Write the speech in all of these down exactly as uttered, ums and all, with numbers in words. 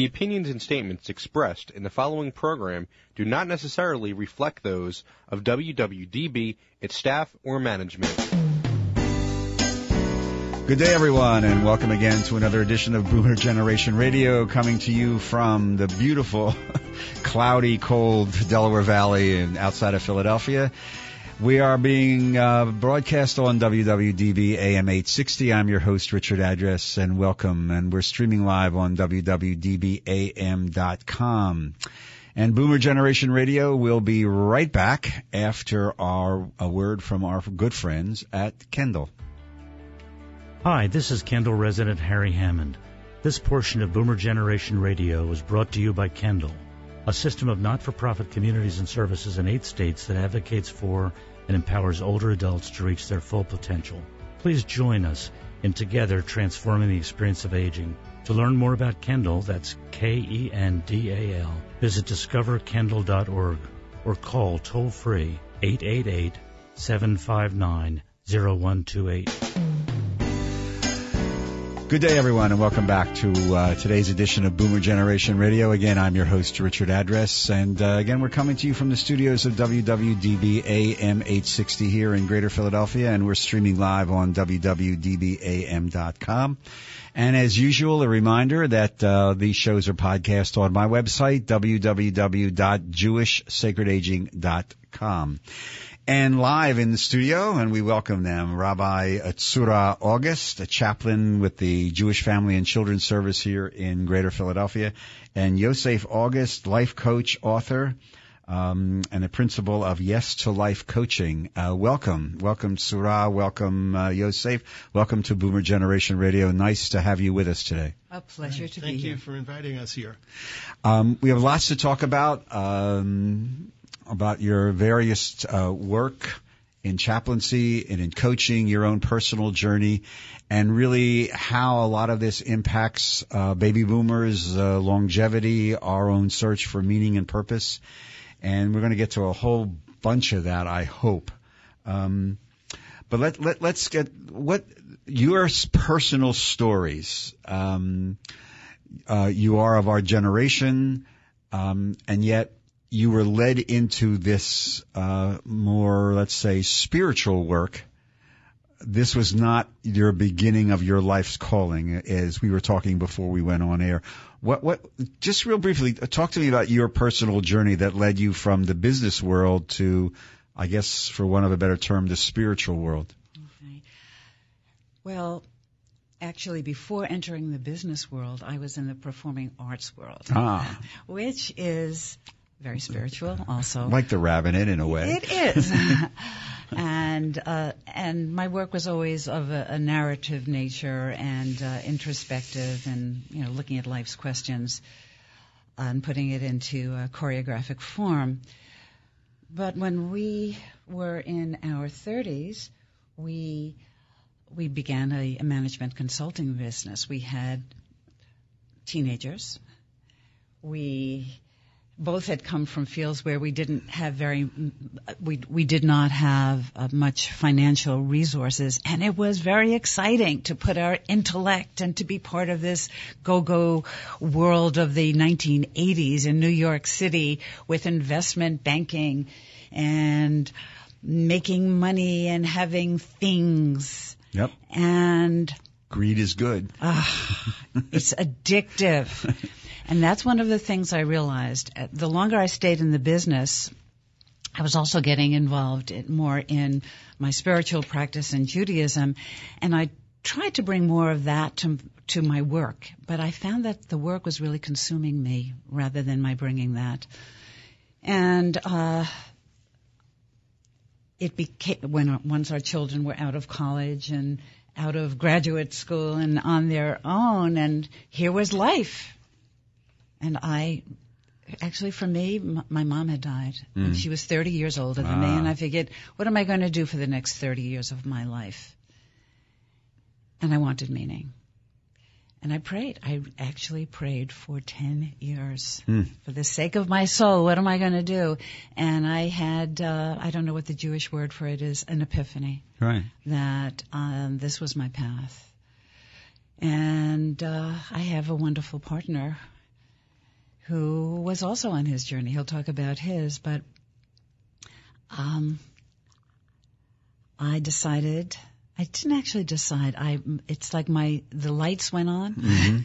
The opinions and statements expressed in the following program do not necessarily reflect those of W W D B, its staff, or management. Good day, everyone, and welcome again to another edition of Boomer Generation Radio, coming to you from the beautiful, cloudy, cold Delaware Valley and outside of Philadelphia. We are being uh, broadcast on W W D B A M eight sixty. I'm your host, Richard Address, and welcome. And we're streaming live on W W D B A M dot com. And Boomer Generation Radio will be right back after our a word from our good friends at Kendall. Hi, this is Kendall resident Harry Hammond. This portion of Boomer Generation Radio is brought to you by Kendall, a system of not-for-profit communities and services in eight states that advocates for and empowers older adults to reach their full potential. Please join us in Together Transforming the Experience of Aging. To learn more about Kendall, that's K E N D A L, visit discover kendall dot org or call toll-free eight eight eight, seven five nine, zero one two eight. Good day, everyone, and welcome back to uh, today's edition of Boomer Generation Radio. Again, I'm your host, Richard Address, and uh, again, we're coming to you from the studios of W W D B A M eight sixty here in Greater Philadelphia, and we're streaming live on W W D B A M dot com. And as usual, a reminder that uh, these shows are podcast on my website, W W W dot jewish sacred aging dot com. And live in the studio, and we welcome them, Rabbi Tsura August, a chaplain with the Jewish Family and Children's Service here in Greater Philadelphia, and Yosef August, life coach, author, um, and a principal of Yes to Life Coaching. Uh, welcome. Welcome, Tsura. Welcome, uh, Yosef. Welcome to Boomer Generation Radio. Nice to have you with us today. A pleasure to Thank be here. Thank you for inviting us here. Um, we have lots to talk about. Um, about your various uh, work in chaplaincy and in coaching, your own personal journey, and really how a lot of this impacts uh, baby boomers, uh, longevity, our own search for meaning and purpose. And we're going to get to a whole bunch of that, I hope. Um, but let, let, let's get what your personal stories um, uh, you are of our generation, um, and yet you were led into this uh more, let's say, spiritual work. This was not your beginning of your life's calling, as we were talking before we went on air. What, what, just real briefly, talk to me about your personal journey that led you from the business world to, I guess, for want of a better term, the spiritual world. Okay. Well, actually, before entering the business world, I was in the performing arts world, ah. which is very spiritual also. Like the rabbinate in a way. It is. and uh, and my work was always of a, a narrative nature and uh, introspective and, you know, looking at life's questions and putting it into a choreographic form. But when we were in our thirties, we, we began a, a management consulting business. We had teenagers. We... Both had come from fields where we didn't have very, we we did not have uh, much financial resources, and it was very exciting to put our intellect and to be part of this go-go world of the nineteen eighties in New York City with investment banking and making money and having things. Yep. And greed is good. Uh, it's addictive. And that's one of the things I realized. The longer I stayed in the business, I was also getting involved more in my spiritual practice in Judaism, and I tried to bring more of that to, to my work. But I found that the work was really consuming me rather than my bringing that. And uh, it became when once our children were out of college and out of graduate school and on their own, and here was life. And I, actually for me, m- my mom had died. Mm. And she was thirty years older than ah. me. And I figured, what am I going to do for the next thirty years of my life? And I wanted meaning. And I prayed. I actually prayed for ten years. Mm. For the sake of my soul, what am I going to do? And I had, uh, I don't know what the Jewish word for it is, an epiphany. Right. That um, this was my path. And uh, I have a wonderful partner who was also on his journey. He'll talk about his, but um, I decided, I didn't actually decide. I It's like my the lights went on, mm-hmm.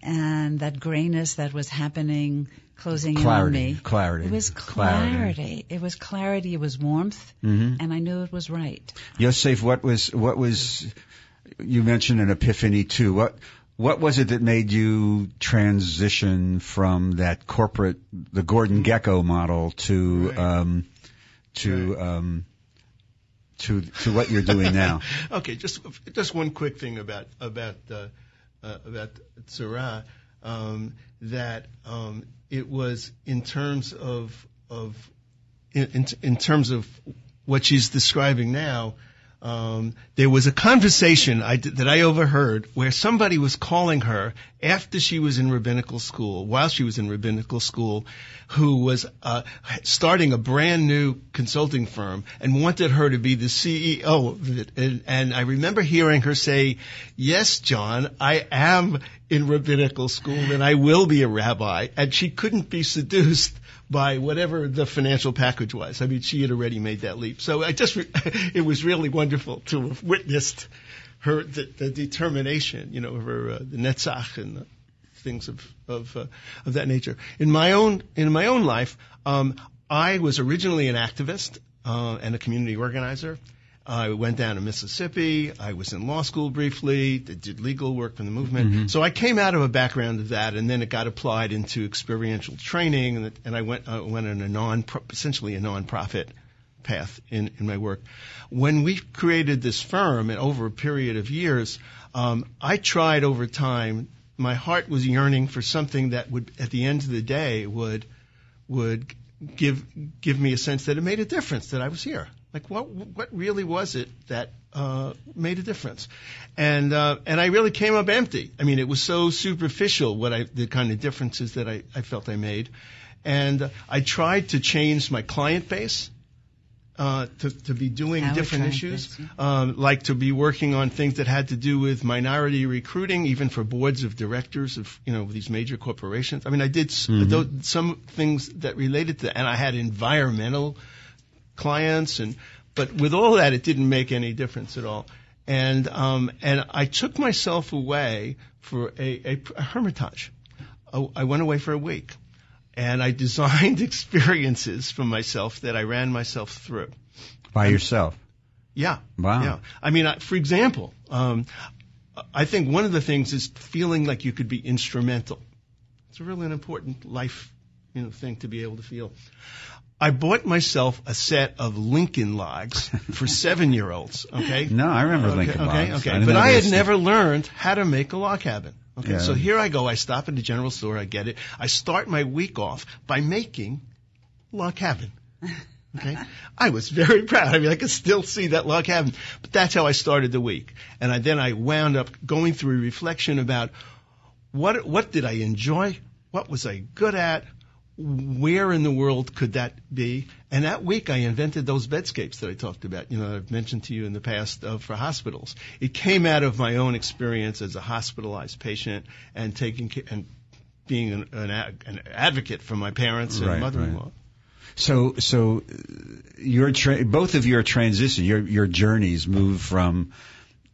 and that grayness that was happening, closing clarity, in on me. Clarity. It was clarity. clarity. It was clarity. It was warmth, mm-hmm. and I knew it was right. Yosef, what was what was you mentioned an epiphany too. What What was it that made you transition from that corporate, the Gordon Gekko model, to right. um, to right. um, to to what you're doing now? Okay, just just one quick thing about about uh, uh, about Tsura, um, that um, it was in terms of of in, in terms of what she's describing now. Um, there was a conversation I did, that I overheard where somebody was calling her after she was in rabbinical school, while she was in rabbinical school, who was uh, starting a brand new consulting firm and wanted her to be the C E O of it. And, and I remember hearing her say, "Yes, John, I am in rabbinical school and I will be a rabbi." And she couldn't be seduced by whatever the financial package was. I mean, she had already made that leap. So I just, re- it was really wonderful to have witnessed her, the, the determination, you know, her, uh, the netzach and the things of, of, uh, of that nature. In my own, in my own life, um, I was originally an activist, uh, and a community organizer. I went down to Mississippi. I was in law school briefly, did legal work for the movement. Mm-hmm. So I came out of a background of that, and then it got applied into experiential training, and, and I went uh, went on a non essentially a nonprofit path in, in my work. When we created this firm, and over a period of years, um, I tried over time. My heart was yearning for something that would, at the end of the day, would would give give me a sense that it made a difference, that I was here. Like what? What really was it that uh, made a difference? And uh, and I really came up empty. I mean, it was so superficial what I the kind of differences that I, I felt I made. And uh, I tried to change my client base uh, to to be doing Our different issues, base, yeah. um, like to be working on things that had to do with minority recruiting, even for boards of directors of you know these major corporations. I mean, I did mm-hmm. some things that related to that, and I had environmental clients, and but with all that, it didn't make any difference at all. And um, and I took myself away for a, a, a hermitage. I, I went away for a week, and I designed experiences for myself that I ran myself through. By and, yourself? Yeah. Wow. Yeah. I mean, I, for example, um, I think one of the things is feeling like you could be instrumental. It's really an important life, you know, thing to be able to feel. I bought myself a set of Lincoln Logs for seven-year-olds, okay? No, I remember okay, Lincoln okay, Logs. Okay, okay. But I had never learned how to make a log cabin. Okay, yeah. So here I go. I stop at the general store. I get it. I start my week off by making log cabin, okay? I was very proud. I mean, I could still see that log cabin. But that's how I started the week. And I, then I wound up going through reflection about what what did I enjoy? What was I good at? Where in the world could that be? And that week I invented those bedscapes that I talked about, you know, I've mentioned to you in the past uh, for hospitals. It came out of my own experience as a hospitalized patient and taking care, and being an, an, an advocate for my parents and right, mother-in-law. Right. So, so your tra- both of your transition, your your journeys move from,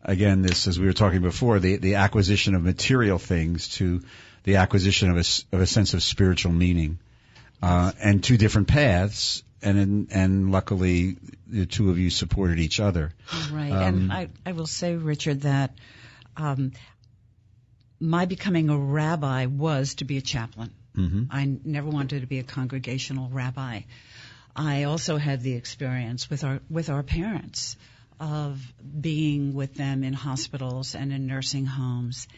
again, this as we were talking before, the the acquisition of material things to the acquisition of a of a sense of spiritual meaning. Uh, and two different paths, and and luckily the two of you supported each other. Right, um, and I, I will say, Richard, that um, my becoming a rabbi was to be a chaplain. Mm-hmm. I never wanted to be a congregational rabbi. I also had the experience with our with our parents of being with them in hospitals and in nursing homes.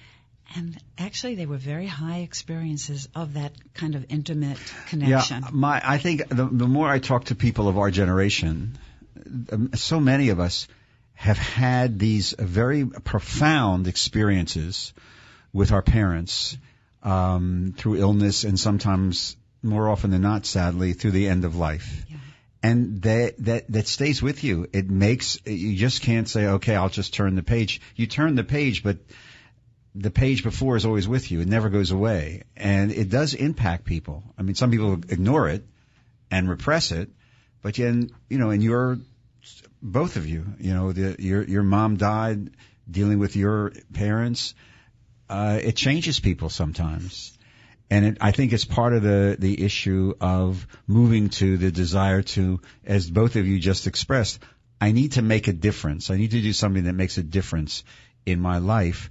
And actually, they were very high experiences of that kind of intimate connection. Yeah, my, I think the, the more I talk to people of our generation, so many of us have had these very profound experiences with our parents um, through illness and sometimes, more often than not, sadly, through the end of life. Yeah. And that, that, that stays with you. It makes – you just can't say, okay, I'll just turn the page. You turn the page, but – the page before is always with you. It never goes away. And it does impact people. I mean, some people ignore it and repress it. But, then, you know, and you're, both of you, you know, the, your your mom died dealing with your parents. Uh, it changes people sometimes. And it, I think it's part of the, the issue of moving to the desire to, as both of you just expressed, I need to make a difference. I need to do something that makes a difference in my life,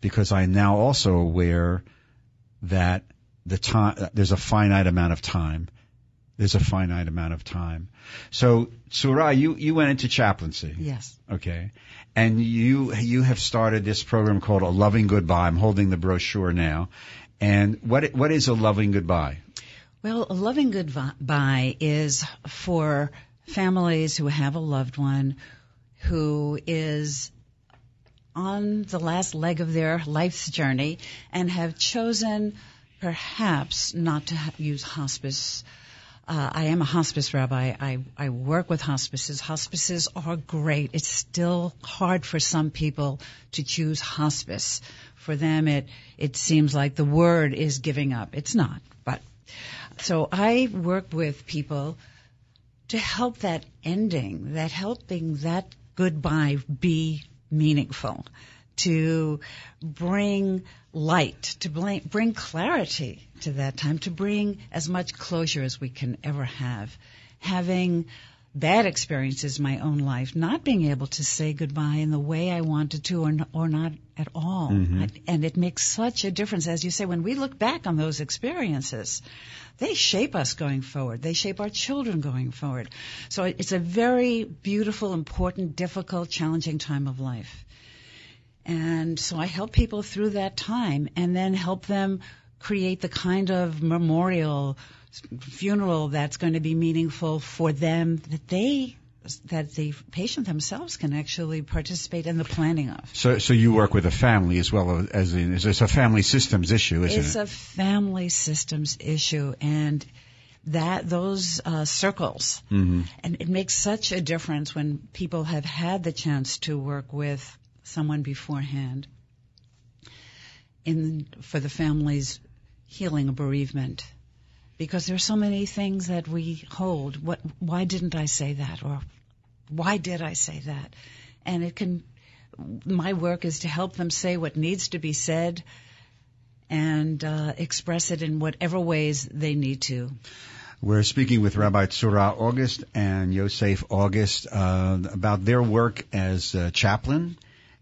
because I'm now also aware that the time, there's a finite amount of time. There's a finite amount of time. So, Tsura, you, you went into chaplaincy. Yes. Okay. And you you have started this program called A Loving Goodbye. I'm holding the brochure now. And what what is A Loving Goodbye? Well, A Loving Goodbye is for families who have a loved one who is on the last leg of their life's journey and have chosen perhaps not to use hospice. Uh, I am a hospice rabbi. I, I work with hospices. Hospices are great. It's still hard for some people to choose hospice. For them, it, it seems like the word is giving up. It's not. But so I work with people to help that ending, that helping that goodbye be meaningful, to bring light, to bring clarity to that time, to bring as much closure as we can ever have. Having bad experiences in my own life, not being able to say goodbye in the way I wanted to or, or not at all. Mm-hmm. I, and it makes such a difference. As you say, when we look back on those experiences, they shape us going forward. They shape our children going forward. So it's a very beautiful, important, difficult, challenging time of life. And so I help people through that time and then help them create the kind of memorial funeral that's going to be meaningful for them, that they, that the patient themselves can actually participate in the planning of. So, so you work with a family as well as in, it's a family systems issue, isn't it? It's a family systems issue, and that those uh, circles, mm-hmm. and it makes such a difference when people have had the chance to work with someone beforehand in for the family's healing a bereavement, because there are so many things that we hold. What? Why didn't I say that? Or why did I say that? And it can. My work is to help them say what needs to be said, and uh, express it in whatever ways they need to. We're speaking with Rabbi Tsura August and Yosef August uh, about their work as uh, chaplain,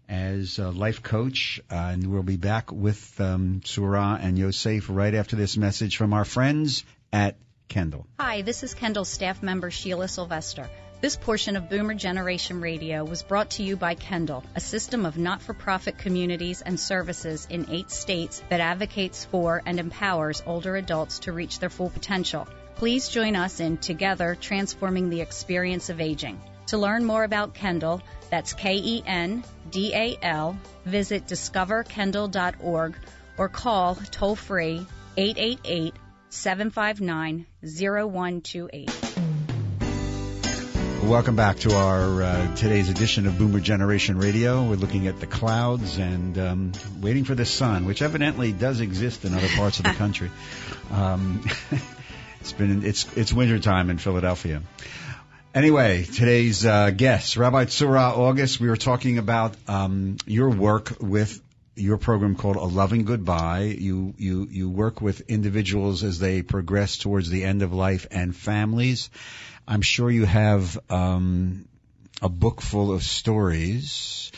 as a life coach, uh, and we'll be back with um, Tsura and Yosef right after this message from our friends at Kendall. Hi, this is Kendall staff member Sheila Sylvester. This portion of Boomer Generation Radio was brought to you by Kendall, a system of not-for-profit communities and services in eight states that advocates for and empowers older adults to reach their full potential. Please join us in Together Transforming the Experience of Aging. To learn more about Kendall, that's K E N D A L, visit discover kendall dot org or call toll-free eight eight eight, seven five nine, zero one two eight. Welcome back to our uh, today's edition of Boomer Generation Radio. We're looking at the clouds and um, waiting for the sun, which evidently does exist in other parts of the country. Um, it's been it's it's wintertime in Philadelphia. Anyway, today's uh, guest, Rabbi Tsura August, we were talking about um, your work with your program called A Loving Goodbye. You, you, you work with individuals as they progress towards the end of life and families. I'm sure you have um, a book full of stories,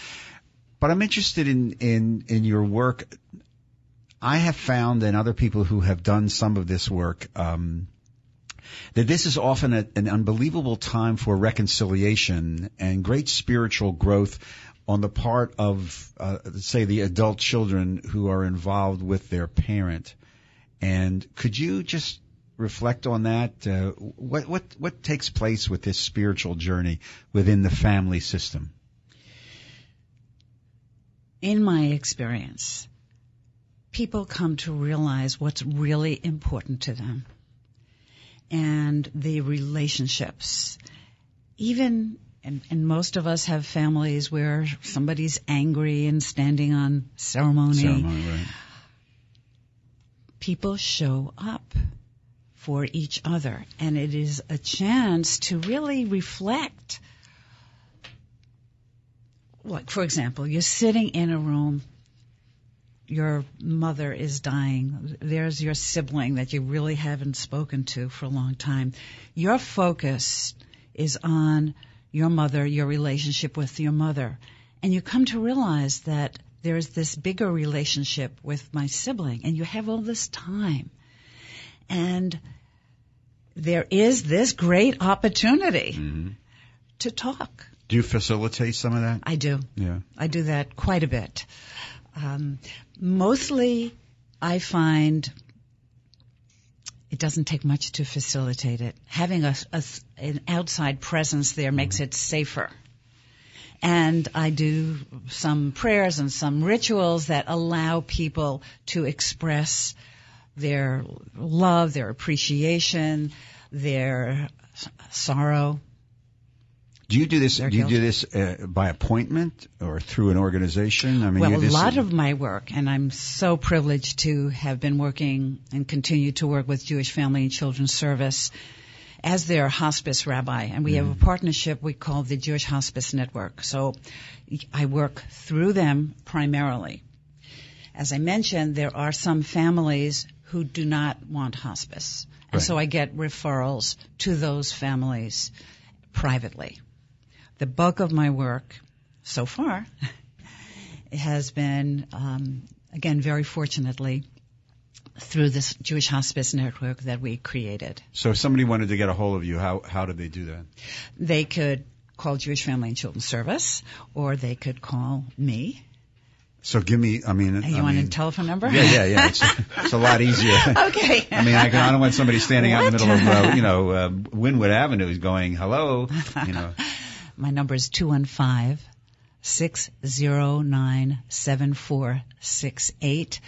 but I'm interested in, in, in your work. I have found, and other people who have done some of this work, um, that this is often a, an unbelievable time for reconciliation and great spiritual growth on the part of, uh, say, the adult children who are involved with their parent. And could you just reflect on that? Uh, what, what, what takes place with this spiritual journey within the family system? In my experience, people come to realize what's really important to them, and the relationships, even And, and most of us have families where somebody's angry and standing on ceremony. Ceremony, right. People show up for each other, and it is a chance to really reflect. Like, for example, you're sitting in a room, your mother is dying, there's your sibling that you really haven't spoken to for a long time. Your focus is on your mother, your relationship with your mother. And you come to realize that there is this bigger relationship with my sibling, and you have all this time. And there is this great opportunity mm-hmm. to talk. Do you facilitate some of that? I do. Yeah. I do that quite a bit. Um, mostly I find it doesn't take much to facilitate it. Having a, a, an outside presence there mm-hmm. makes it safer. And I do some prayers and some rituals that allow people to express their love, their appreciation, their sorrow. Do you do this? Do you do this uh, by appointment or through an organization? I mean, well, a lot of my work, and I'm so privileged to have been working and continue to work with Jewish Family and Children's Service as their hospice rabbi, and we mm-hmm. have a partnership we call the Jewish Hospice Network. So I work through them primarily. As I mentioned, there are some families who do not want hospice, and right. so I get referrals to those families privately. The bulk of my work so far has been, um, again, very fortunately, through this Jewish Hospice Network that we created. So if somebody wanted to get a hold of you, how, how did they do that? They could call Jewish Family and Children's Service, or they could call me. So give me, I mean... You I want mean, a telephone number? Yeah, yeah, yeah. It's, it's a lot easier. Okay. I mean, I, can, I don't want somebody standing what? out in the middle of, uh, you know, uh, Wynwood Avenue going, hello, you know... My number is two one five, six zero nine, seven four six eight,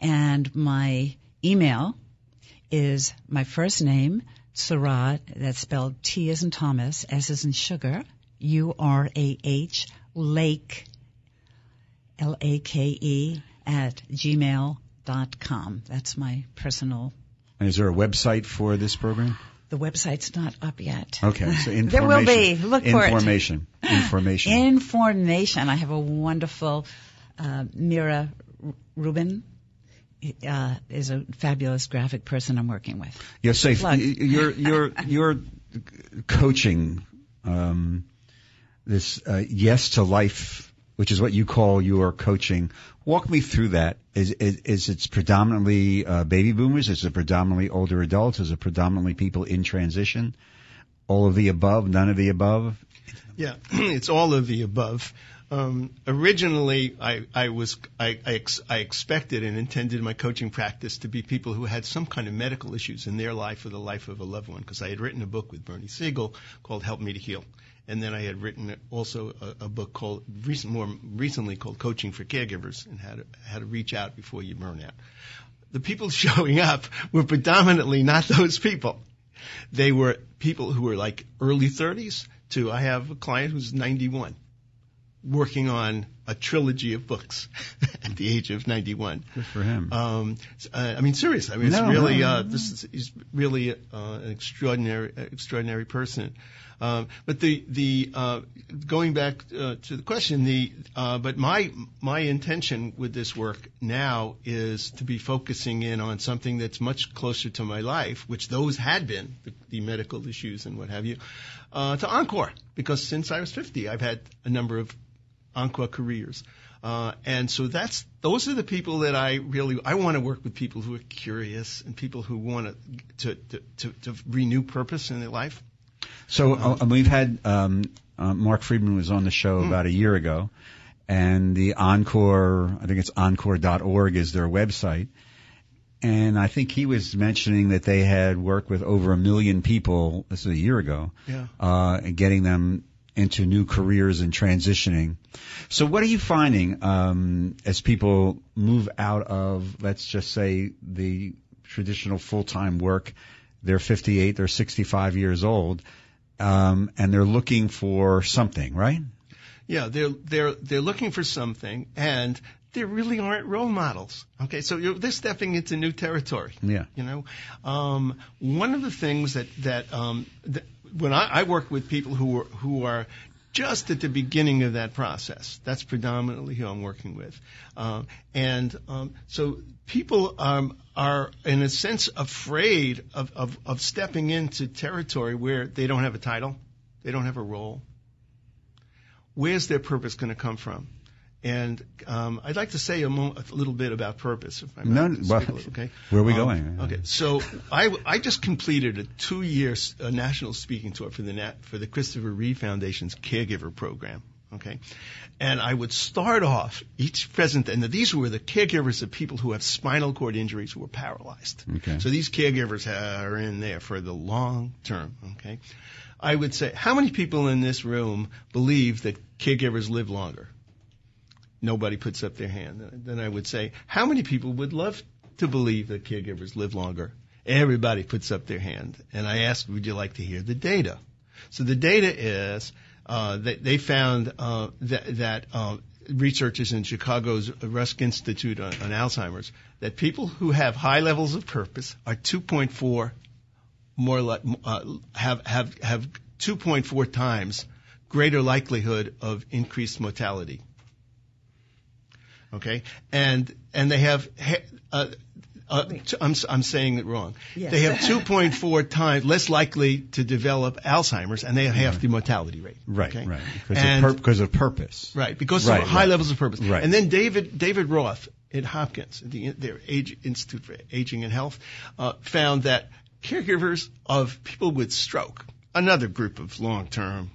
and my email is my first name, Tsura, that's spelled T as in Thomas, S as in sugar, U R A H, Lake, L A K E, at gmail dot com. That's my personal. And is there a website for this program? The website's not up yet. Okay, so information. There will be. Look for it. Information. Information. Information. I have a wonderful uh, Mira Rubin. Uh, is a fabulous graphic person I'm working with. You're safe. Plug. You're you're you're coaching um, this uh, Yes to Life, which is what you call your coaching. Walk me through that. Is, is, is it's predominantly uh, baby boomers? Is it predominantly older adults? Is it predominantly people in transition? All of the above? None of the above? Yeah, it's all of the above. Um, originally, I, I was I, I, ex, I expected and intended my coaching practice to be people who had some kind of medical issues in their life or the life of a loved one, because I had written a book with Bernie Siegel called Help Me to Heal. And then I had written also a, a book called recent, more recently called Coaching for Caregivers, and how to, how to reach out before you burn out. The people showing up were predominantly not those people. They were people who were like early thirties to I have a client who's ninety-one, working on a trilogy of books at the age of ninety-one. Good for him. Um, uh, I mean, seriously. I mean, no, it's really no, no, uh, no. this is he's really uh, an extraordinary, extraordinary person. Um, but the the uh, going back uh, to the question, the uh, but my my intention with this work now is to be focusing in on something that's much closer to my life, which those had been the, the medical issues and what have you, uh, to Encore, because since I was fifty, I've had a number of Encore careers. Uh, and so that's those are the people that I really I want to work with, people who are curious and people who want to to to, to renew purpose in their life. So uh, we've had um, uh, Mark Friedman was on the show mm. about a year ago, and the Encore, I think it's Encore dot org is their website, and I think he was mentioning that they had worked with over a million people. This is a year ago, yeah, uh, and getting them into new careers and transitioning. So what are you finding um, as people move out of, let's just say, the traditional full-time work? They're fifty-eight, they're sixty-five years old. um, and they're looking for something, right? Yeah, they're they're they're looking for something, and there really aren't role models. Okay, so you're, they're stepping into new territory. Yeah, you know, um, one of the things that that, um, that when I, I work with people who are who are just at the beginning of that process, that's predominantly who I'm working with, um, and um, so people um, are in a sense afraid of, of of stepping into territory where they don't have a title, they don't have a role. Where's their purpose going to come from? And um, I'd like to say a, mo- a little bit about purpose. If I no, well, okay. Where are we um, going? Okay, so I, I just completed a two-year uh, national speaking tour for the Nat- for the Christopher Reeve Foundation's caregiver program. Okay, and I would start off each present, and these were the caregivers of people who have spinal cord injuries who were paralyzed. Okay, so these caregivers are in there for the long term. Okay, I would say, how many people in this room believe that caregivers live longer? Nobody puts up their hand. Then I would say, how many people would love to believe that caregivers live longer? Everybody puts up their hand. And I ask, would you like to hear the data? So the data is uh, that they found uh, that, that uh, researchers in Chicago's Rusk Institute on, on Alzheimer's, that people who have high levels of purpose are two point four more like uh, have have have two point four times greater likelihood of increased mortality. Okay, and and they have uh, uh, I'm I'm saying it wrong. Yes. They have two point four times less likely to develop Alzheimer's, and they have half the mortality rate. Right, okay? Right, because and, of, pur- because of purpose. Right, because right, of high right. levels of purpose. Right, and then David David Roth at Hopkins, at the, their Age, Institute for Aging and Health, uh, found that caregivers of people with stroke, another group of long-term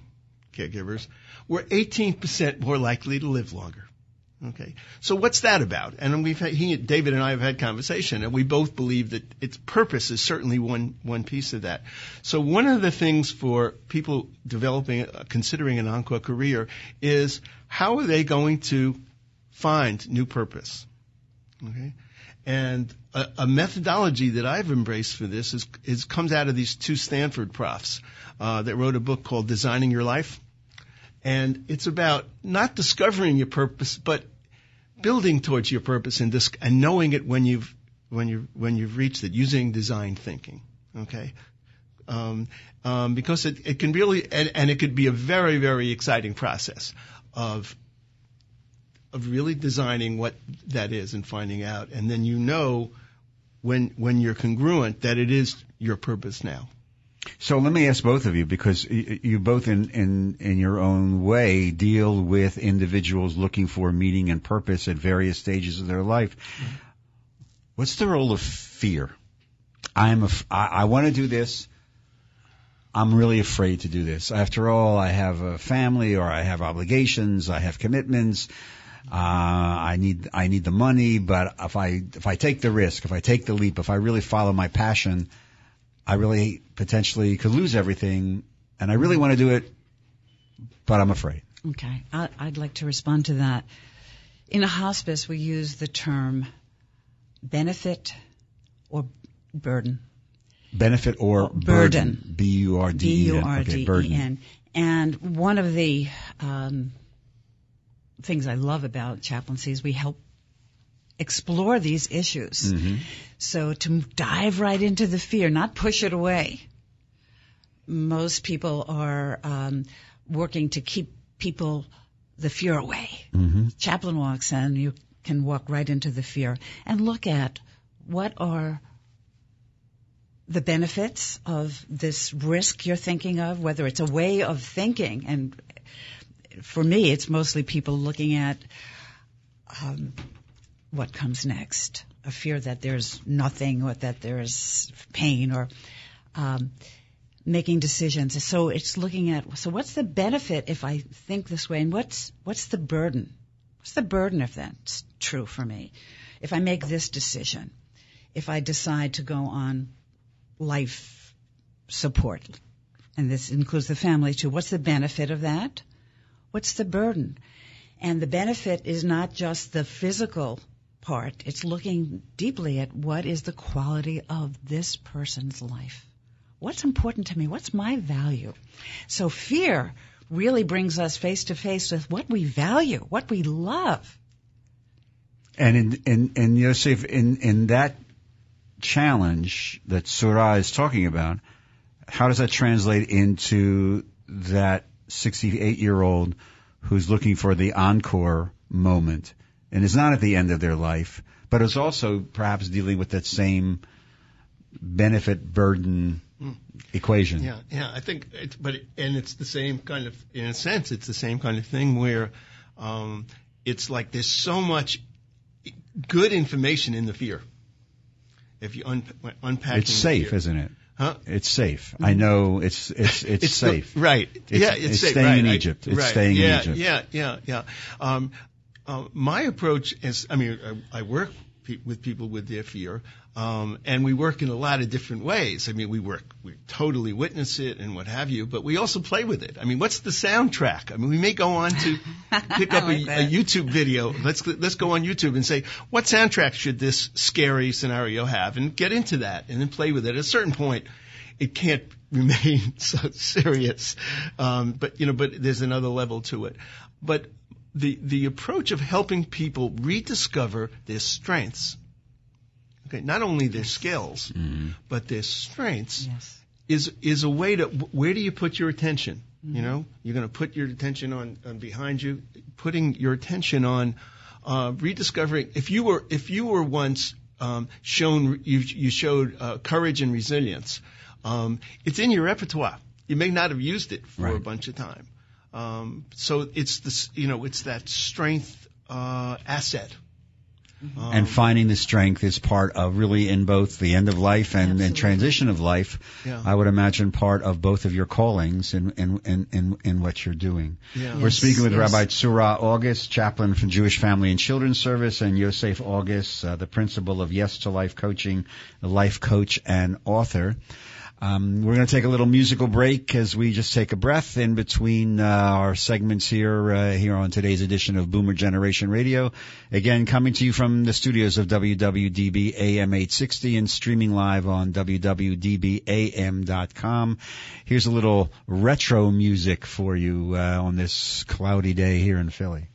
caregivers, were eighteen percent more likely to live longer. Okay, so what's that about? And we've had, he, David and I have had conversation, and we both believe that its purpose is certainly one one piece of that. So one of the things for people developing, uh, considering an Encore career, is how are they going to find new purpose? Okay, and a, a methodology that I've embraced for this is, is comes out of these two Stanford profs uh, that wrote a book called Designing Your Life. And it's about not discovering your purpose, but building towards your purpose and, disc- and knowing it when you've when you when you've reached it, using design thinking. Okay, um, um, because it, it can really and, and it could be a very very exciting process of of really designing what that is and finding out, and then you know when when you're congruent that it is your purpose now. So let me ask both of you, because you both in, in, in your own way deal with individuals looking for meaning and purpose at various stages of their life. Mm-hmm. What's the role of fear? I'm a, I, I want to do this. I'm really afraid to do this. After all, I have a family, or I have obligations. I have commitments. Uh, I need, I need the money, but if I, if I take the risk, if I take the leap, if I really follow my passion, I really potentially could lose everything, and I really want to do it, but I'm afraid. Okay. I, I'd like to respond to that. In a hospice, we use the term benefit or burden. Benefit or burden. burden. B U R D E N. B U R D E N. Okay, burden. And one of the um, things I love about chaplaincy is we help explore these issues. Mm-hmm. So to dive right into the fear, not push it away. Most people are um, working to keep people, the fear away. Mm-hmm. Chaplain walks in, you can walk right into the fear and look at what are the benefits of this risk you're thinking of, whether it's a way of thinking. And for me, it's mostly people looking at um, what comes next, a fear that there's nothing or that there's pain, or um, making decisions. So it's looking at, so what's the benefit if I think this way, and what's what's the burden? What's the burden if that's true for me? If I make this decision, if I decide to go on life support, and this includes the family too, what's the benefit of that? What's the burden? And the benefit is not just the physical part. It's looking deeply at what is the quality of this person's life. what's important to me? What's my value? So fear really brings us face to face with what we value, what we love. And in, in, in Yosef, in, in that challenge that Tsura is talking about, how does that translate into that sixty-eight-year-old who's looking for the encore moment and is not at the end of their life, but is also perhaps dealing with that same benefit-burden mm. equation? Yeah, yeah, I think, it's, but it, and it's the same kind of, in a sense, it's the same kind of thing where um, it's like there's so much good information in the fear. If you un- unpack, it's safe, isn't it? Huh? It's safe. I know it's it's it's, it's safe. The, right? It's, yeah, it's, it's safe. Staying right. in Egypt. It's right. staying yeah, in Egypt. Yeah, yeah, yeah, yeah. Um, uh, my approach is, I mean, I, I work pe- with people with their fear, um, and we work in a lot of different ways. I mean, we work, we totally witness it and what have you, but we also play with it. I mean, what's the soundtrack? I mean, we may go on to pick up like a, a YouTube video. Let's let's go on YouTube and say, what soundtrack should this scary scenario have? And get into that and then play with it. At a certain point, it can't remain so serious. Um, but, you know, but there's another level to it. But the the approach of helping people rediscover their strengths, okay, not only their skills, mm-hmm. but their strengths, yes. is is a way to, where do you put your attention? Mm-hmm. You know, you're going to put your attention on, on behind you, putting your attention on uh, rediscovering. If you were if you were once um, shown you you showed uh, courage and resilience, um, it's in your repertoire. You may not have used it for right. a bunch of time. Um, so it's this, you know, it's that strength uh, asset. Mm-hmm. Um, and finding the strength is part of really in both the end of life and, and transition of life. Yeah. I would imagine part of both of your callings and in, in, in, in, in what you're doing. Yeah. Yes, We're speaking with yes. Rabbi Tsura August, chaplain from Jewish Family and Children's Service, and Yosef August, uh, the principal of Yes to Life Coaching, life coach and author. Um, we're going to take a little musical break as we just take a breath in between uh, our segments here uh, here on today's edition of Boomer Generation Radio. Again, coming to you from the studios of W W D B A M eight sixty and streaming live on W W D B A M dot com. Here's a little retro music for you uh, on this cloudy day here in Philly.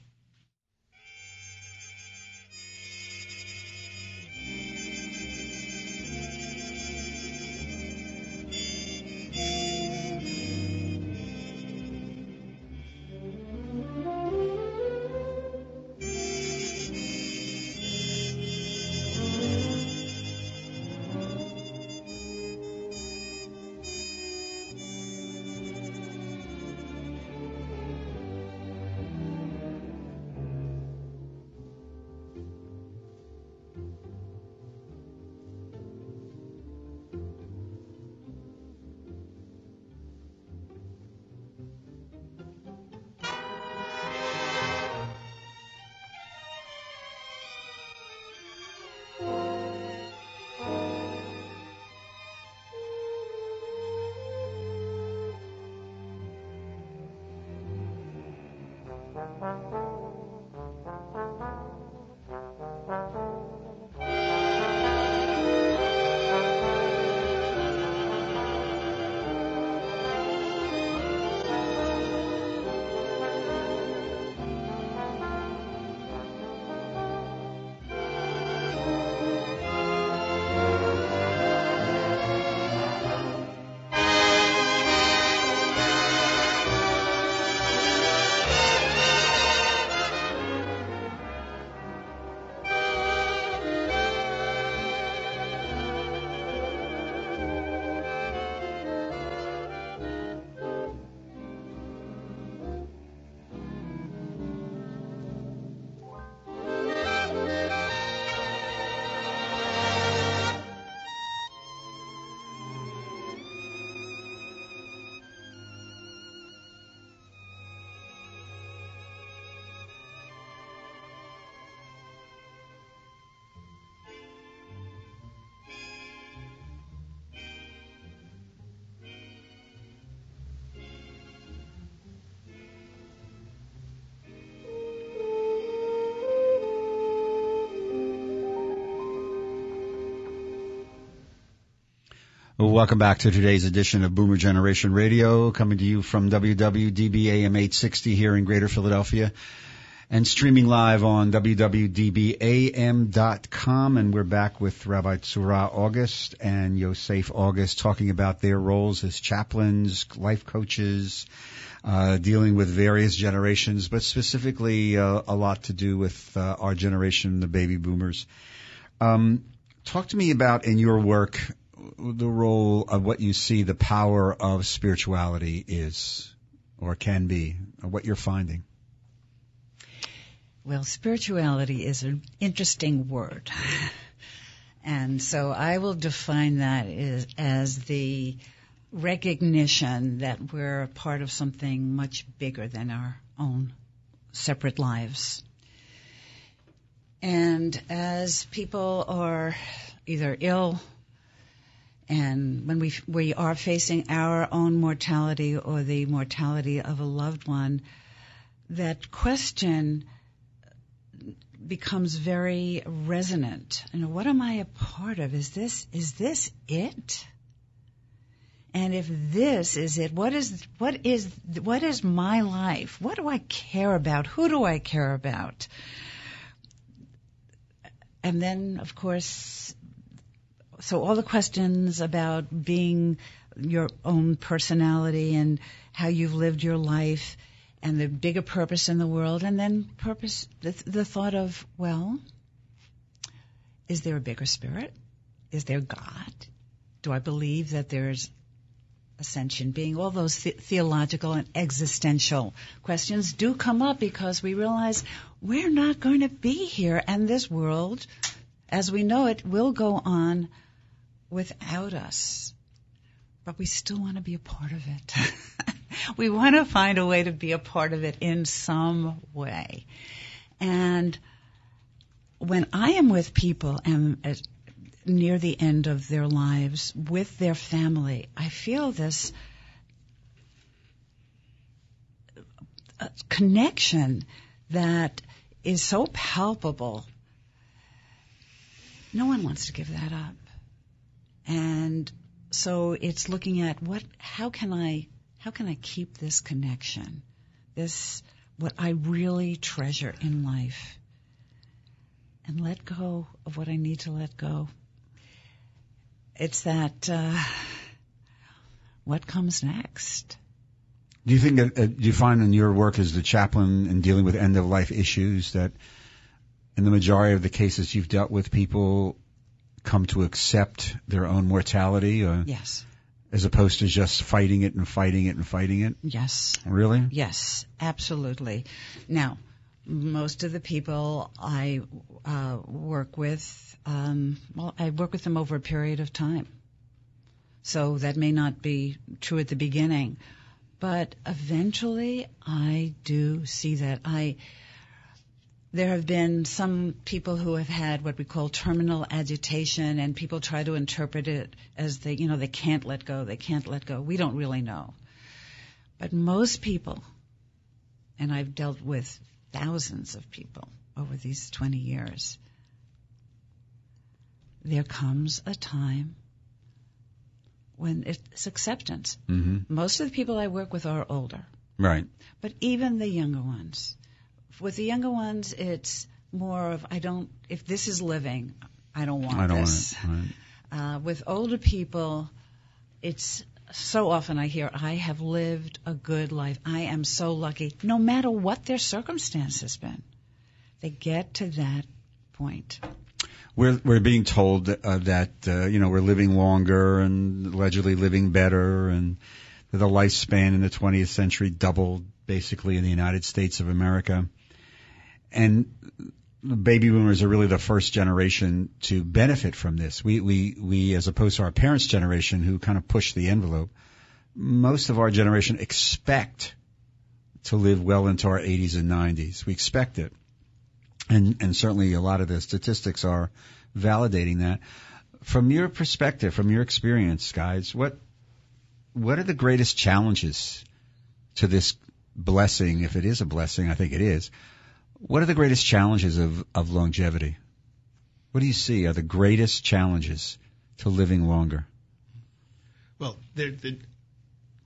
Welcome back to today's edition of Boomer Generation Radio, coming to you from W W D B A M eight sixty here in Greater Philadelphia and streaming live on W W D B A M dot com. And we're back with Rabbi Tsura August and Yosef August talking about their roles as chaplains, life coaches, uh dealing with various generations, but specifically uh, a lot to do with uh, our generation, the baby boomers. Um, talk to me about, in your work, the role of what you see the power of spirituality is or can be, or what you're finding. Well, spirituality is an interesting word. And so I will define that as, as the recognition that we're a part of something much bigger than our own separate lives. And as people are either ill, and when we we are facing our own mortality or the mortality of a loved one, that question becomes very resonant. You know, what am I a part of? Is this is this it? And if this is it, what is what is what is my life? What do I care about? Who do I care about? And then, of course, so all the questions about being your own personality and how you've lived your life and the bigger purpose in the world, and then purpose the, the thought of, well, is there a bigger spirit? Is there God? Do I believe that there's ascension being? All those the- theological and existential questions do come up because we realize we're not going to be here, and this world, as we know it, will go on without us. But we still want to be a part of it. We want to find a way to be a part of it in some way. And when I am with people and near the end of their lives with their family, I feel this connection that is so palpable. No one wants to give that up. And so it's looking at what, how can I How can I keep this connection, this what I really treasure in life, and let go of what I need to let go? It's that uh, what comes next. Do you think that uh, do you find in your work as the chaplain and dealing with end-of-life issues that in the majority of the cases you've dealt with, people come to accept their own mortality? Or? Yes. As opposed to just fighting it and fighting it and fighting it? Yes. Really? Yes, absolutely. Now, most of the people I uh, work with, um, well, I work with them over a period of time. So that may not be true at the beginning. But eventually I do see that. I There have been some people who have had what we call terminal agitation, and people try to interpret it as they, you know, they can't let go, they can't let go. We don't really know. But most people, and I've dealt with thousands of people over these twenty years, there comes a time when it's acceptance. Mm-hmm. Most of the people I work with are older. Right. But even the younger ones. With the younger ones, it's more of, I don't, if this is living, I don't want I don't this. Want it, right. Uh, with older people, it's so often I hear, I have lived a good life. I am so lucky, no matter what their circumstance has been. They get to that point. We're we're being told uh, that, uh, you know, we're living longer and allegedly living better, and that the lifespan in the twentieth century doubled, basically, in the United States of America. And baby boomers are really the first generation to benefit from this. We, we, we, as opposed to our parents' generation who kind of push the envelope, most of our generation expect to live well into our eighties and nineties. We expect it. And, and certainly a lot of the statistics are validating that. From your perspective, from your experience, guys, what, what are the greatest challenges to this blessing, if it is a blessing? I think it is. What are the greatest challenges of, of longevity? What do you see are the greatest challenges to living longer? Well, they're, they're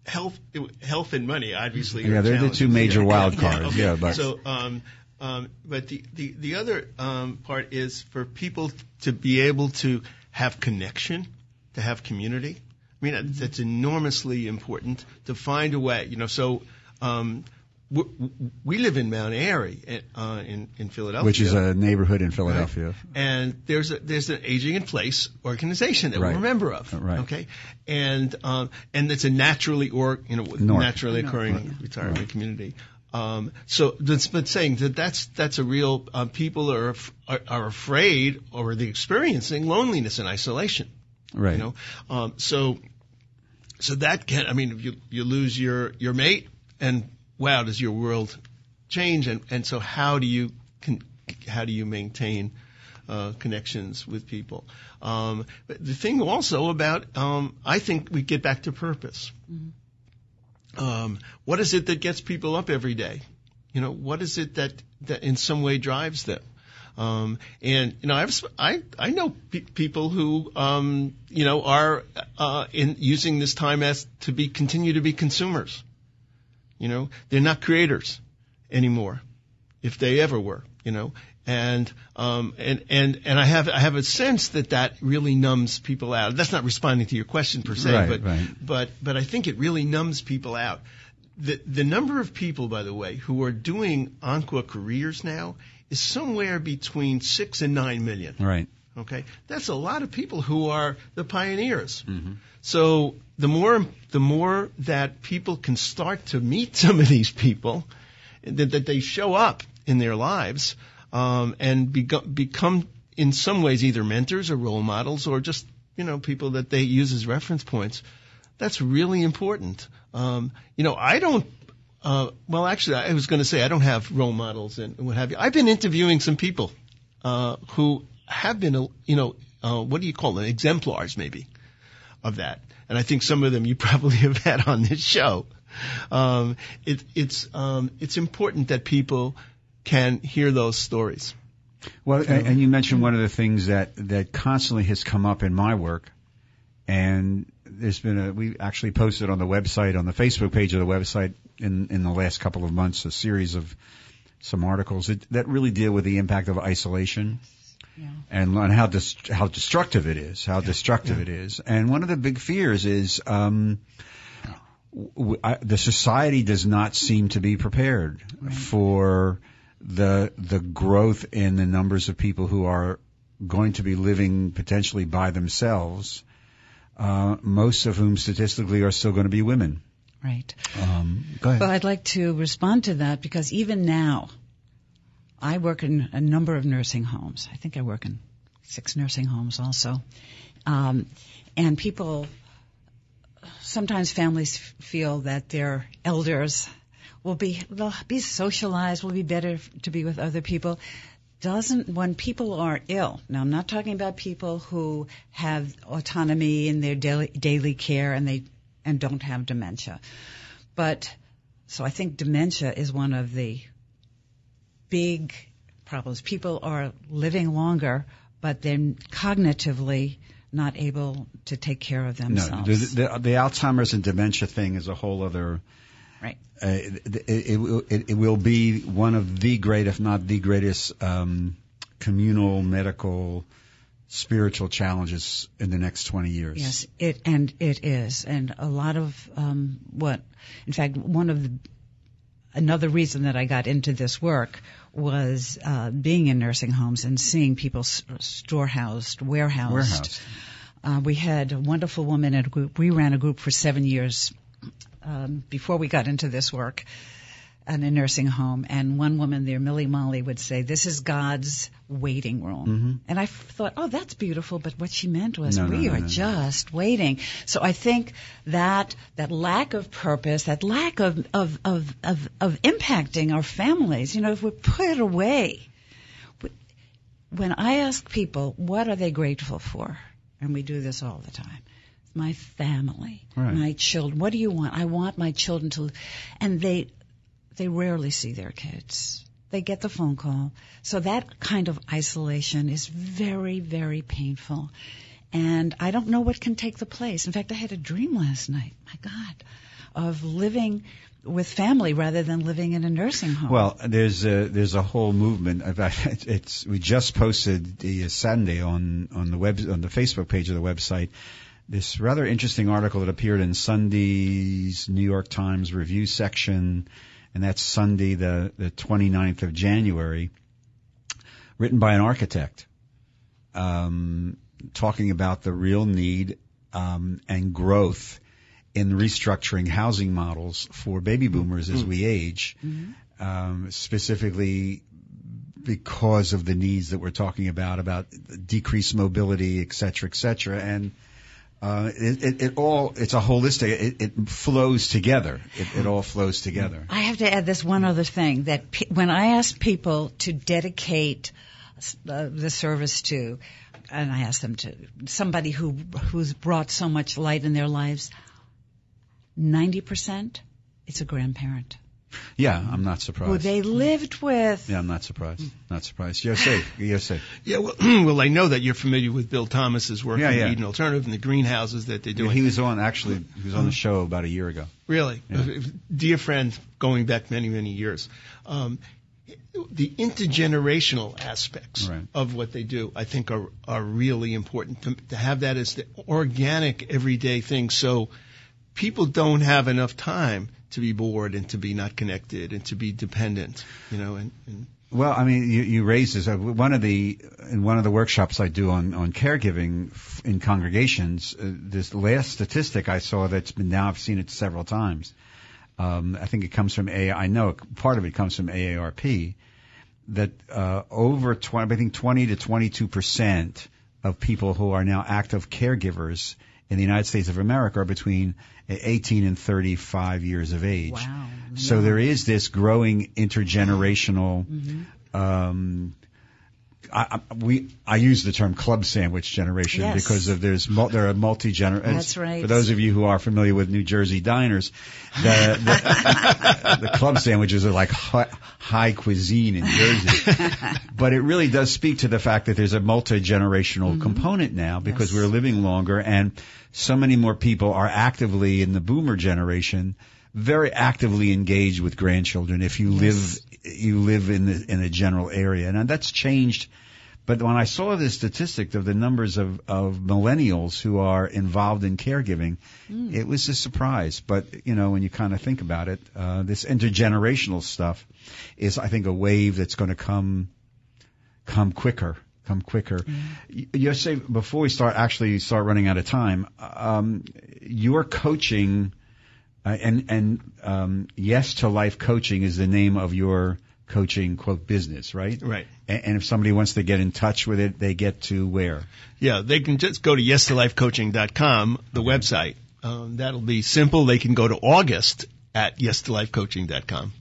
health, health and money, obviously. Yeah, they're the two major wild cards. Yeah, okay. yeah but. So, um, um, but the the the other um, part is for people to be able to have connection, to have community. I mean, that's enormously important to find a way. You know, so. Um, We, we live in Mount Airy uh, in in Philadelphia, which is a neighborhood in Philadelphia. Right? And there's a, there's an Aging in Place organization that right. we're a member of. Right. Okay. And um and it's a naturally or you know North. naturally occurring North. retirement right. community. Um. So that's but saying that that's that's a real uh, people are, are are afraid or they're experiencing loneliness and isolation. Right. You know. Um. So. So that can I mean if you you lose your your mate and wow, does your world change? And, and so, how do you con- how do you maintain uh, connections with people? Um, but the thing also about um, I think we get back to purpose. Mm-hmm. Um, what is it that gets people up every day? You know, what is it that, that in some way drives them? Um, and you know, I've, I I know pe- people who um, you know are uh, in using this time as to be continue to be consumers. You know, they're not creators anymore, if they ever were. You know, and um, and and and I have I have a sense that that really numbs people out. That's not responding to your question per se, right, but right. but but I think it really numbs people out. The the number of people, by the way, who are doing Encore careers now is somewhere between six and nine million. Right. Okay, that's a lot of people who are the pioneers. Mm-hmm. So the more the more that people can start to meet some of these people, that, that they show up in their lives um, and be, become in some ways either mentors or role models or just you know people that they use as reference points. That's really important. Um, you know, I don't. Uh, well, actually, I was going to say I don't have role models and what have you. I've been interviewing some people uh, who. have been, you know, uh, what do you call them? Exemplars, maybe, of that. And I think some of them you probably have had on this show. Um, it, it's um, it's important that people can hear those stories. Well, you know? and, and you mentioned one of the things that, that constantly has come up in my work, and there's been a we actually posted on the website on the Facebook page of the website in in the last couple of months a series of some articles that, that really deal with the impact of isolation. Yeah. And learn how dest- how destructive it is, how yeah. destructive yeah. it is. And one of the big fears is um, w- I, the society does not seem to be prepared right. for the the growth in the numbers of people who are going to be living potentially by themselves, uh, most of whom statistically are still going to be women. Right. Um, go ahead. Well, I'd like to respond to that because even now, I work in a number of nursing homes. I think I work in six nursing homes also. Um, and people, sometimes families f- feel that their elders will be, they'll be socialized, will be better f- to be with other people. Doesn't, when people are ill, now I'm not talking about people who have autonomy in their daily, daily care and they, and don't have dementia. But, so I think dementia is one of the big problems. People are living longer, but they're cognitively not able to take care of themselves. No, the, the, the Alzheimer's and dementia thing is a whole other. Right. Uh, it, it, it, it will be one of the great, if not the greatest, um, communal, medical, spiritual challenges in the next twenty years. Yes, it and it is, and a lot of um, what, in fact, one of the. Another reason that I got into this work was uh, being in nursing homes and seeing people s- storehoused, warehoused. Warehouse. Uh, we had a wonderful woman in a group. We ran a group for seven years um, before we got into this work in a nursing home. And one woman there, Millie Molly, would say, "This is God's waiting room." Mm-hmm. And I f- thought, oh, that's beautiful. But what she meant was no, we no, no, are no, just no. waiting. So I think that that lack of purpose, that lack of, of, of, of, of impacting our families, you know, if we put it away. When I ask people, what are they grateful for? And we do this all the time. My family, right. my children. What do you want? I want my children to – and they they rarely see their kids. They get the phone call. So that kind of isolation is very, very painful. And I don't know what can take the place. In fact, I had a dream last night, my God, of living with family rather than living in a nursing home. Well, there's a, there's a whole movement. It's we just posted the Sunday on on the web on the Facebook page of the website this rather interesting article that appeared in Sunday's New York Times review section, and that's Sunday the the twenty-ninth of January, written by an architect, um, talking about the real need um, and growth in restructuring housing models for baby boomers as we age, mm-hmm. um, specifically because of the needs that we're talking about, about decreased mobility, et cetera, et cetera. And uh, it, it, it all, it's a holistic, it, it flows together. It, it all flows together. I have to add this one other thing, that pe- when I ask people to dedicate uh, the service to, and I ask them to, somebody who who's brought so much light in their lives, ninety percent, it's a grandparent. Yeah, I'm not surprised. Who they lived with. Yeah, I'm not surprised. Not surprised. Yosef, Yosef. Yeah, well, well, I know that you're familiar with Bill Thomas's work yeah, on yeah. Eden Alternative and the greenhouses that they're doing. Yeah, he was on, actually, he was on the show about a year ago. Really? Yeah. Dear friend, going back many, many years. Um, the intergenerational aspects right. of what they do, I think, are, are really important. To, to have that as the organic, everyday thing, so people don't have enough time to be bored and to be not connected and to be dependent, you know. And, and well, I mean, you, you raised this. One of the in one of the workshops I do on, on caregiving in congregations, uh, this last statistic I saw that's been now I've seen it several times. Um, I think it comes from A. I know part of it comes from A A R P that uh, over twenty, I think twenty to twenty-two percent of people who are now active caregivers in the United States of America are between eighteen and thirty-five years of age. Wow. So yeah. there is this growing intergenerational mm-hmm. um I, I, we I use the term club sandwich generation yes. because of there's there are multi-gener. That's right. For those of you who are familiar with New Jersey diners, the, the, the club sandwiches are like high, high cuisine in Jersey. But it really does speak to the fact that there's a multi-generational mm-hmm. component now because yes. we're living longer and so many more people are actively in the boomer generation, very actively engaged with grandchildren. If you yes. live. You live in the, in a general area, and that's changed. But when I saw this statistic of the numbers of, of millennials who are involved in caregiving, mm. it was a surprise. But you know, when you kind of think about it, uh, this intergenerational stuff is, I think, a wave that's going to come come quicker, come quicker. Mm. You say before we start actually start running out of time, um, your coaching. Uh, and and um, Yes to Life Coaching is the name of your coaching, quote, business, right? Right. And, and if somebody wants to get in touch with it, they get to where? Yeah, they can just go to yes to life coaching dot com, the okay. website. Um, that'll be simple. They can go to August at yes to life coaching dot com.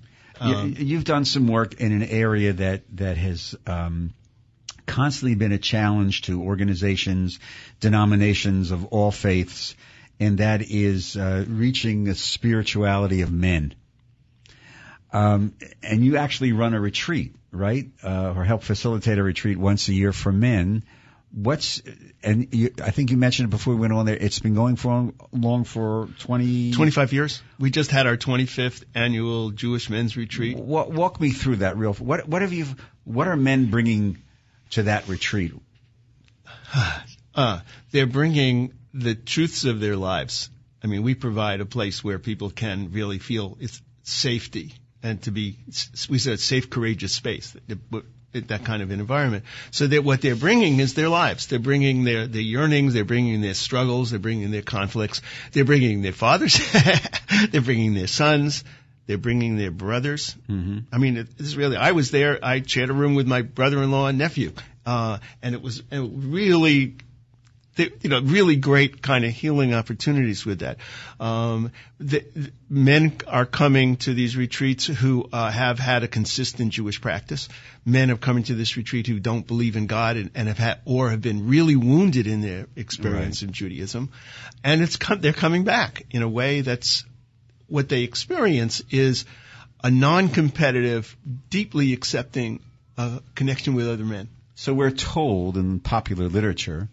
Um, you, you've done some work in an area that, that has um, constantly been a challenge to organizations, denominations of all faiths, and that is uh, reaching the spirituality of men. Um, and you actually run a retreat, right, uh, or help facilitate a retreat once a year for men. What's and you, I think you mentioned it before we went on there. It's been going for long for twenty twenty-five years. We just had our twenty-fifth annual Jewish men's retreat. Walk, walk me through that real. What what have you? What are men bringing to that retreat? Uh, they're bringing the truths of their lives. I mean, we provide a place where people can really feel it's safety and to be, we said, safe, courageous space, that kind of an environment. So that what they're bringing is their lives. They're bringing their, their yearnings. They're bringing their struggles. They're bringing their conflicts. They're bringing their fathers. They're bringing their sons. They're bringing their brothers. Mm-hmm. I mean, it, it's really, I was there. I shared a room with my brother-in-law and nephew. Uh, and it was it really, They, you know, really great kind of healing opportunities with that. Um, the, the men are coming to these retreats who uh, have had a consistent Jewish practice. Men are coming to this retreat who don't believe in God and, and have had or have been really wounded in their experience right. in Judaism, and it's com- they're coming back in a way that's what they experience is a non-competitive, deeply accepting uh, connection with other men. So we're told in popular literature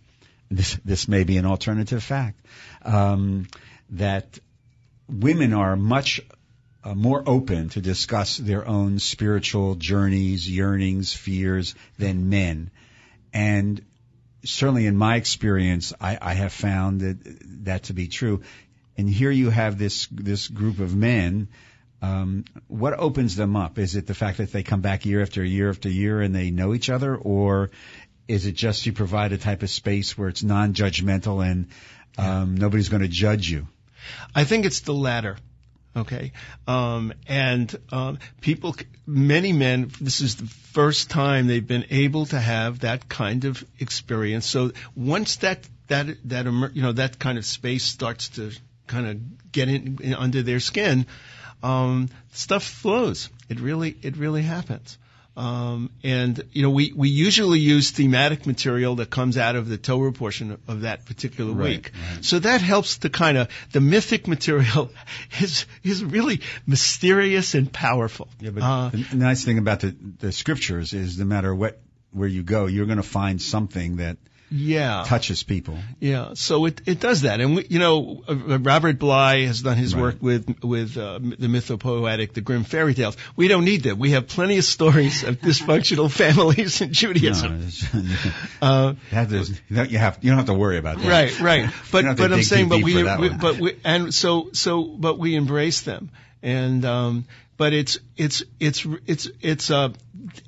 this, this may be an alternative fact, um, that women are much uh, more open to discuss their own spiritual journeys, yearnings, fears than men. And certainly in my experience, I, I have found that, that to be true. And here you have this this group of men. Um, what opens them up? Is it the fact that they come back year after year after year and they know each other? Or is it just you provide a type of space where it's non-judgmental and um, yeah. nobody's going to judge you? I think it's the latter. Okay. Um, and, um, people, many men, this is the first time they've been able to have that kind of experience. So once that, that, that, you know, that kind of space starts to kind of get in, in under their skin, um, stuff flows. It really, it really happens. Um, and, you know, we, we usually use thematic material that comes out of the Torah portion of, of that particular right, week. Right. So that helps to kind of, the mythic material is, is really mysterious and powerful. Yeah, but uh, the nice thing about the, the scriptures is no matter what, where you go, you're going to find something that yeah. touches people. Yeah. So it, it does that. And we, you know, Robert Bly has done his right. work with, with, uh, the mythopoetic, the grim fairy tales. We don't need that. We have plenty of stories of dysfunctional families in Judaism. No, uh, that is, that you have, you don't have to worry about that. Right, right. But, but I'm saying, but we, we but we, and so, so, but we embrace them. And, um, but it's, it's, it's, it's, it's, uh,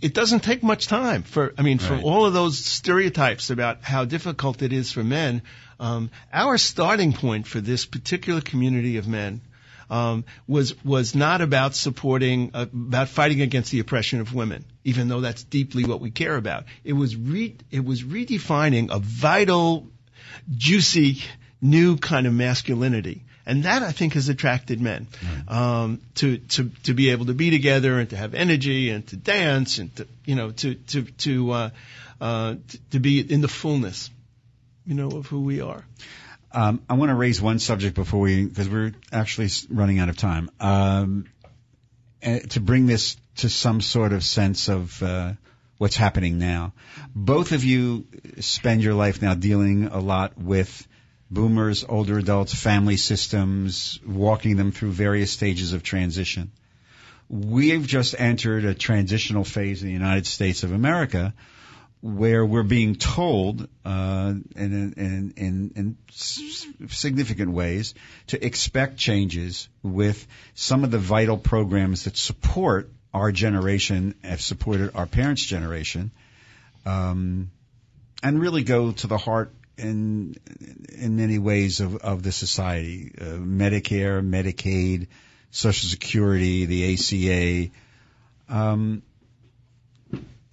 it doesn't take much time for, I mean, right. for all of those stereotypes about how difficult it is for men. Um, our starting point for this particular community of men, um, was, was not about supporting, uh, about fighting against the oppression of women, even though that's deeply what we care about. It was re, it was redefining a vital, juicy, new kind of masculinity. And that, I think, has attracted men, um, to, to, to be able to be together and to have energy and to dance and to, you know, to, to, to, uh, uh, to be in the fullness, you know, of who we are. Um, I want to raise one subject before we, because we're actually running out of time, um, to bring this to some sort of sense of, uh, what's happening now. Both of you spend your life now dealing a lot with boomers, older adults, family systems, walking them through various stages of transition. We've just entered a transitional phase in the United States of America where we're being told, uh, in, in, in, in significant ways to expect changes with some of the vital programs that support our generation, have supported our parents' generation, um, and really go to the heart in in many ways of, of the society, uh, Medicare, Medicaid, Social Security, the A C A. Um,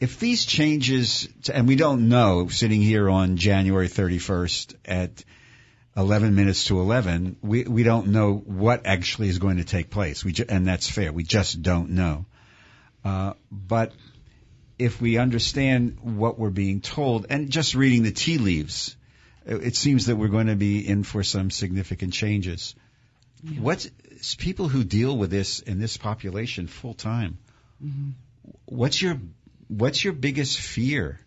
if these changes, and we don't know, sitting here on January thirty-first at eleven minutes to eleven, we, we don't know what actually is going to take place. We ju- and that's fair. We just don't know. Uh, but if we understand what we're being told, and just reading the tea leaves, it seems that we're going to be in for some significant changes. Yeah. What's people who deal with this in this population full time? Mm-hmm. What's your what's your biggest fear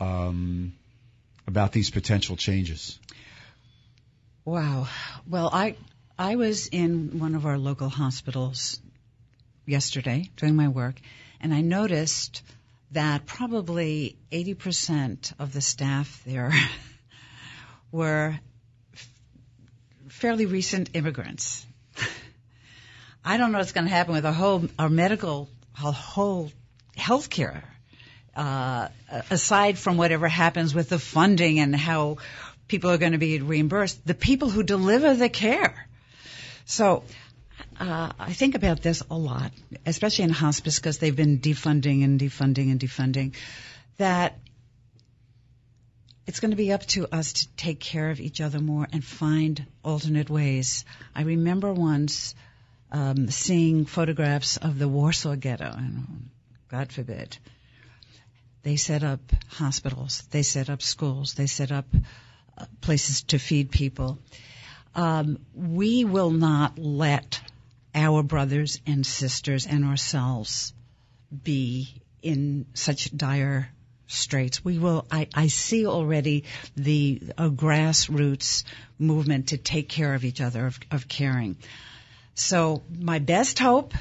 um, about these potential changes? Wow. Well, I I was in one of our local hospitals yesterday doing my work, and I noticed that probably eighty percent of the staff there were f- fairly recent immigrants. I don't know what's going to happen with our whole, our medical, our whole healthcare, uh, aside from whatever happens with the funding and how people are going to be reimbursed, the people who deliver the care. So, uh, I think about this a lot, especially in hospice, because they've been defunding and defunding and defunding, that it's going to be up to us to take care of each other more and find alternate ways. I remember once um, seeing photographs of the Warsaw Ghetto, and God forbid, they set up hospitals, they set up schools, they set up uh, places to feed people. Um, we will not let our brothers and sisters and ourselves be in such dire straits. We will. I, I see already the a grassroots movement to take care of each other, of, of caring. So my best hope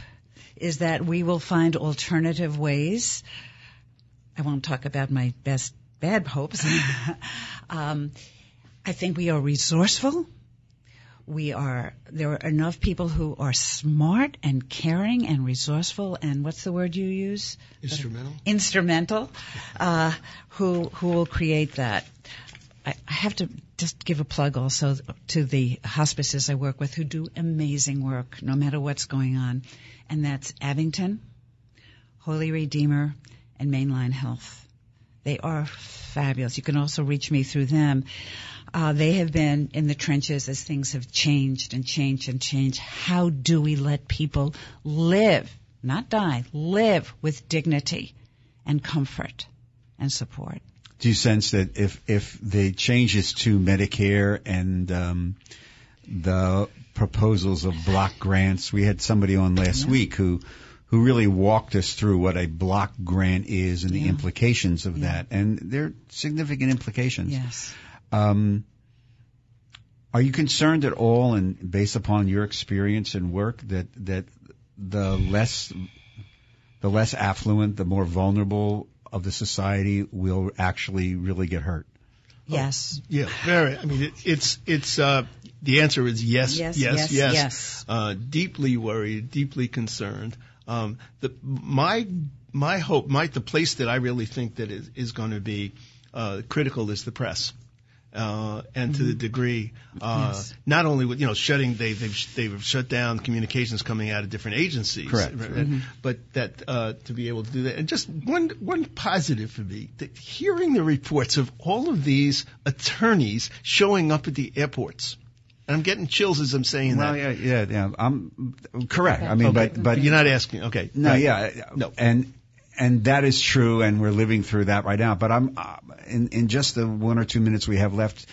is that we will find alternative ways. I won't talk about my best bad hopes. um, I think we are resourceful. We are, there are enough people who are smart and caring and resourceful and what's the word you use? Instrumental. Uh, instrumental, uh, who, who will create that. I, I have to just give a plug also to the hospices I work with who do amazing work no matter what's going on. And that's Abington, Holy Redeemer, and Mainline Health. They are fabulous. You can also reach me through them. Uh, they have been in the trenches as things have changed and changed and changed. How do we let people live, not die, live with dignity and comfort and support? Do you sense that if, if the changes to Medicare and um, the proposals of block grants, we had somebody on last yeah. week who – who really walked us through what a block grant is and yeah. the implications of yeah. that. And there are significant implications. Yes. Um, are you concerned at all, and based upon your experience and work, that, that the less the less affluent, the more vulnerable of the society will actually really get hurt? Yes. Oh, yeah, very. I mean, it, it's it's uh, the answer is yes, yes, yes, yes. yes. yes. Uh, deeply worried, deeply concerned. Um, the, my, my hope, my, the place that I really think that is, is going to be, uh, critical is the press, uh, and mm-hmm. to the degree, uh, yes. not only with, you know, shutting, they, they've, they've shut down communications coming out of different agencies, correct. Right, mm-hmm. but that, uh, to be able to do that. And just one, one positive for me, that hearing the reports of all of these attorneys showing up at the airports. And I'm getting chills as I'm saying well, that. Well, yeah, yeah, yeah. I'm correct. Okay. I mean, okay. but but you're not asking. Okay. No, right. yeah, no. And and that is true, and we're living through that right now. But I'm uh, in in just the one or two minutes we have left.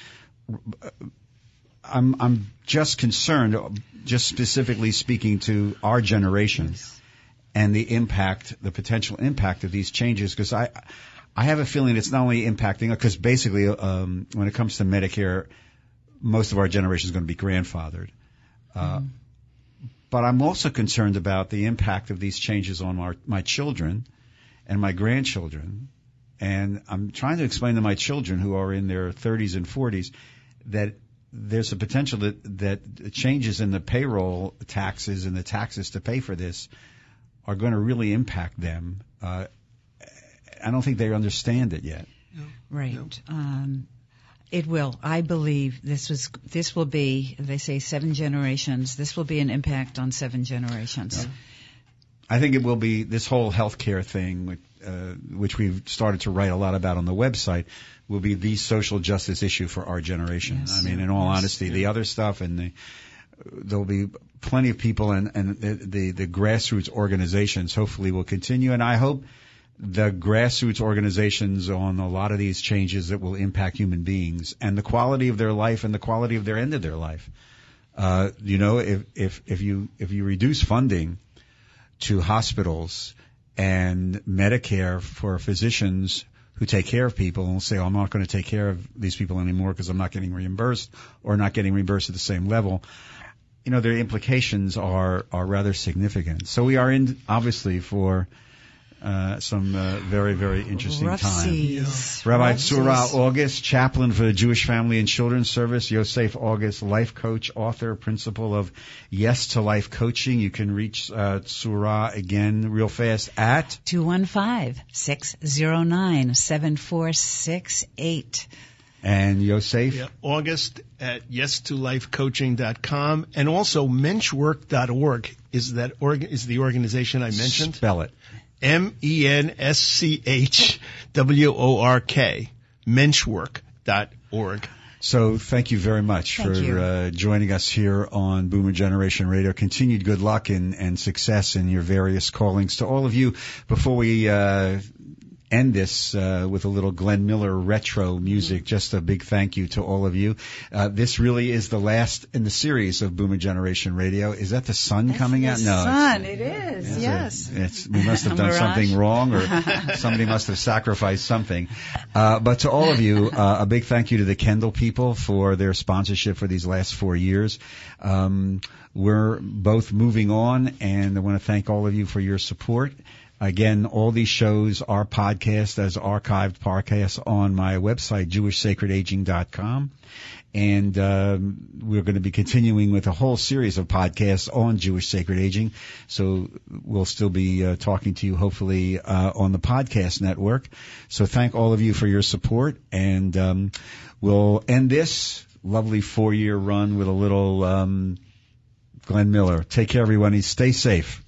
I'm I'm just concerned, just specifically speaking to our generation, yes. and the impact, the potential impact of these changes, because I I have a feeling it's not only impacting, because basically um, when it comes to Medicare. Most of our generation is going to be grandfathered. Uh, mm. But I'm also concerned about the impact of these changes on our, my children and my grandchildren. And I'm trying to explain to my children who are in their thirties and forties that there's a potential that, that changes in the payroll taxes and the taxes to pay for this are going to really impact them. Uh, I don't think they understand it yet. No. Right. No. Um, It will. I believe this was. This will be. They say seven generations. This will be an impact on seven generations. Yeah. I think it will be this whole healthcare thing, uh, which we've started to write a lot about on the website, will be the social justice issue for our generation. Yes. I mean, in all yes. honesty, yeah. the other stuff and the, there'll be plenty of people and and the, the the grassroots organizations hopefully will continue, and I hope. The grassroots organizations on a lot of these changes that will impact human beings and the quality of their life and the quality of their end of their life. Uh, you know, if, if, if you, if you reduce funding to hospitals and Medicare for physicians who take care of people and say, oh, I'm not going to take care of these people anymore because I'm not getting reimbursed or not getting reimbursed at the same level. You know, their implications are, are rather significant. So we are in, obviously, for, Uh, some uh, very, very interesting Rough time. Yeah. Rabbi Tsura August, chaplain for the Jewish Family and Children's Service, Yosef August, life coach, author, principal of Yes to Life Coaching. You can reach uh, Tsura again real fast at two one five, six zero nine, seven four six eight. And Yosef? Yeah, August at yes to life coaching dot com. And also mensch work dot org is, that org- is the organization I mentioned. Spell it. M E N S C H W O R K, mensch work dot org. So thank you very much thank for uh, joining us here on Boomer Generation Radio. Continued good luck and, and success in your various callings. To all of you, before we uh, end this uh, with a little Glenn Miller retro music. Just a big thank you to all of you. Uh, this really is the last in the series of Boomer Generation Radio. Is that the sun That's coming the out? No, sun. It is. It's yes, a, it's, we must have done something wrong, or somebody must have sacrificed something. Uh, but to all of you, uh, a big thank you to the Kendall people for their sponsorship for these last four years. Um, we're both moving on, and I want to thank all of you for your support. Again, all these shows are podcasts as archived podcasts on my website, jewish sacred aging dot com. And um, we're going to be continuing with a whole series of podcasts on Jewish Sacred Aging. So we'll still be uh, talking to you, hopefully, uh, on the podcast network. So thank all of you for your support. And um, we'll end this lovely four-year run with a little um, Glenn Miller. Take care, everyone. And stay safe.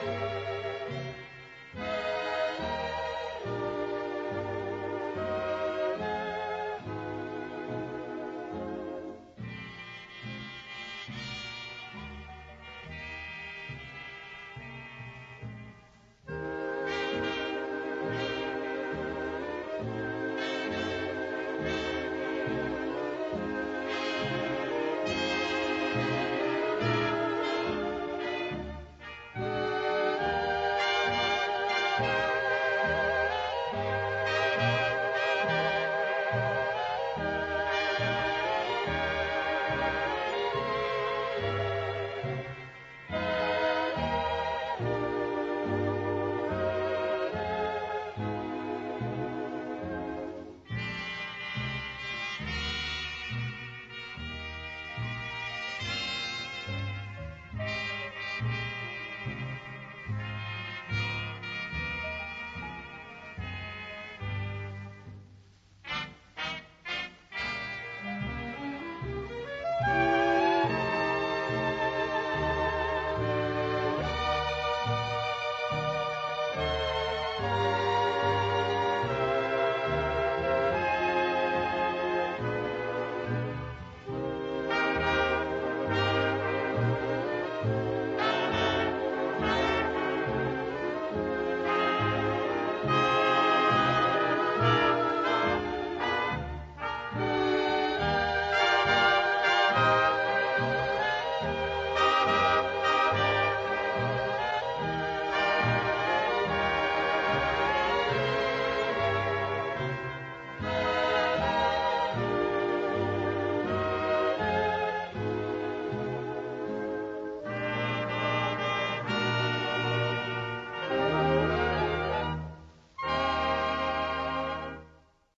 Thank you.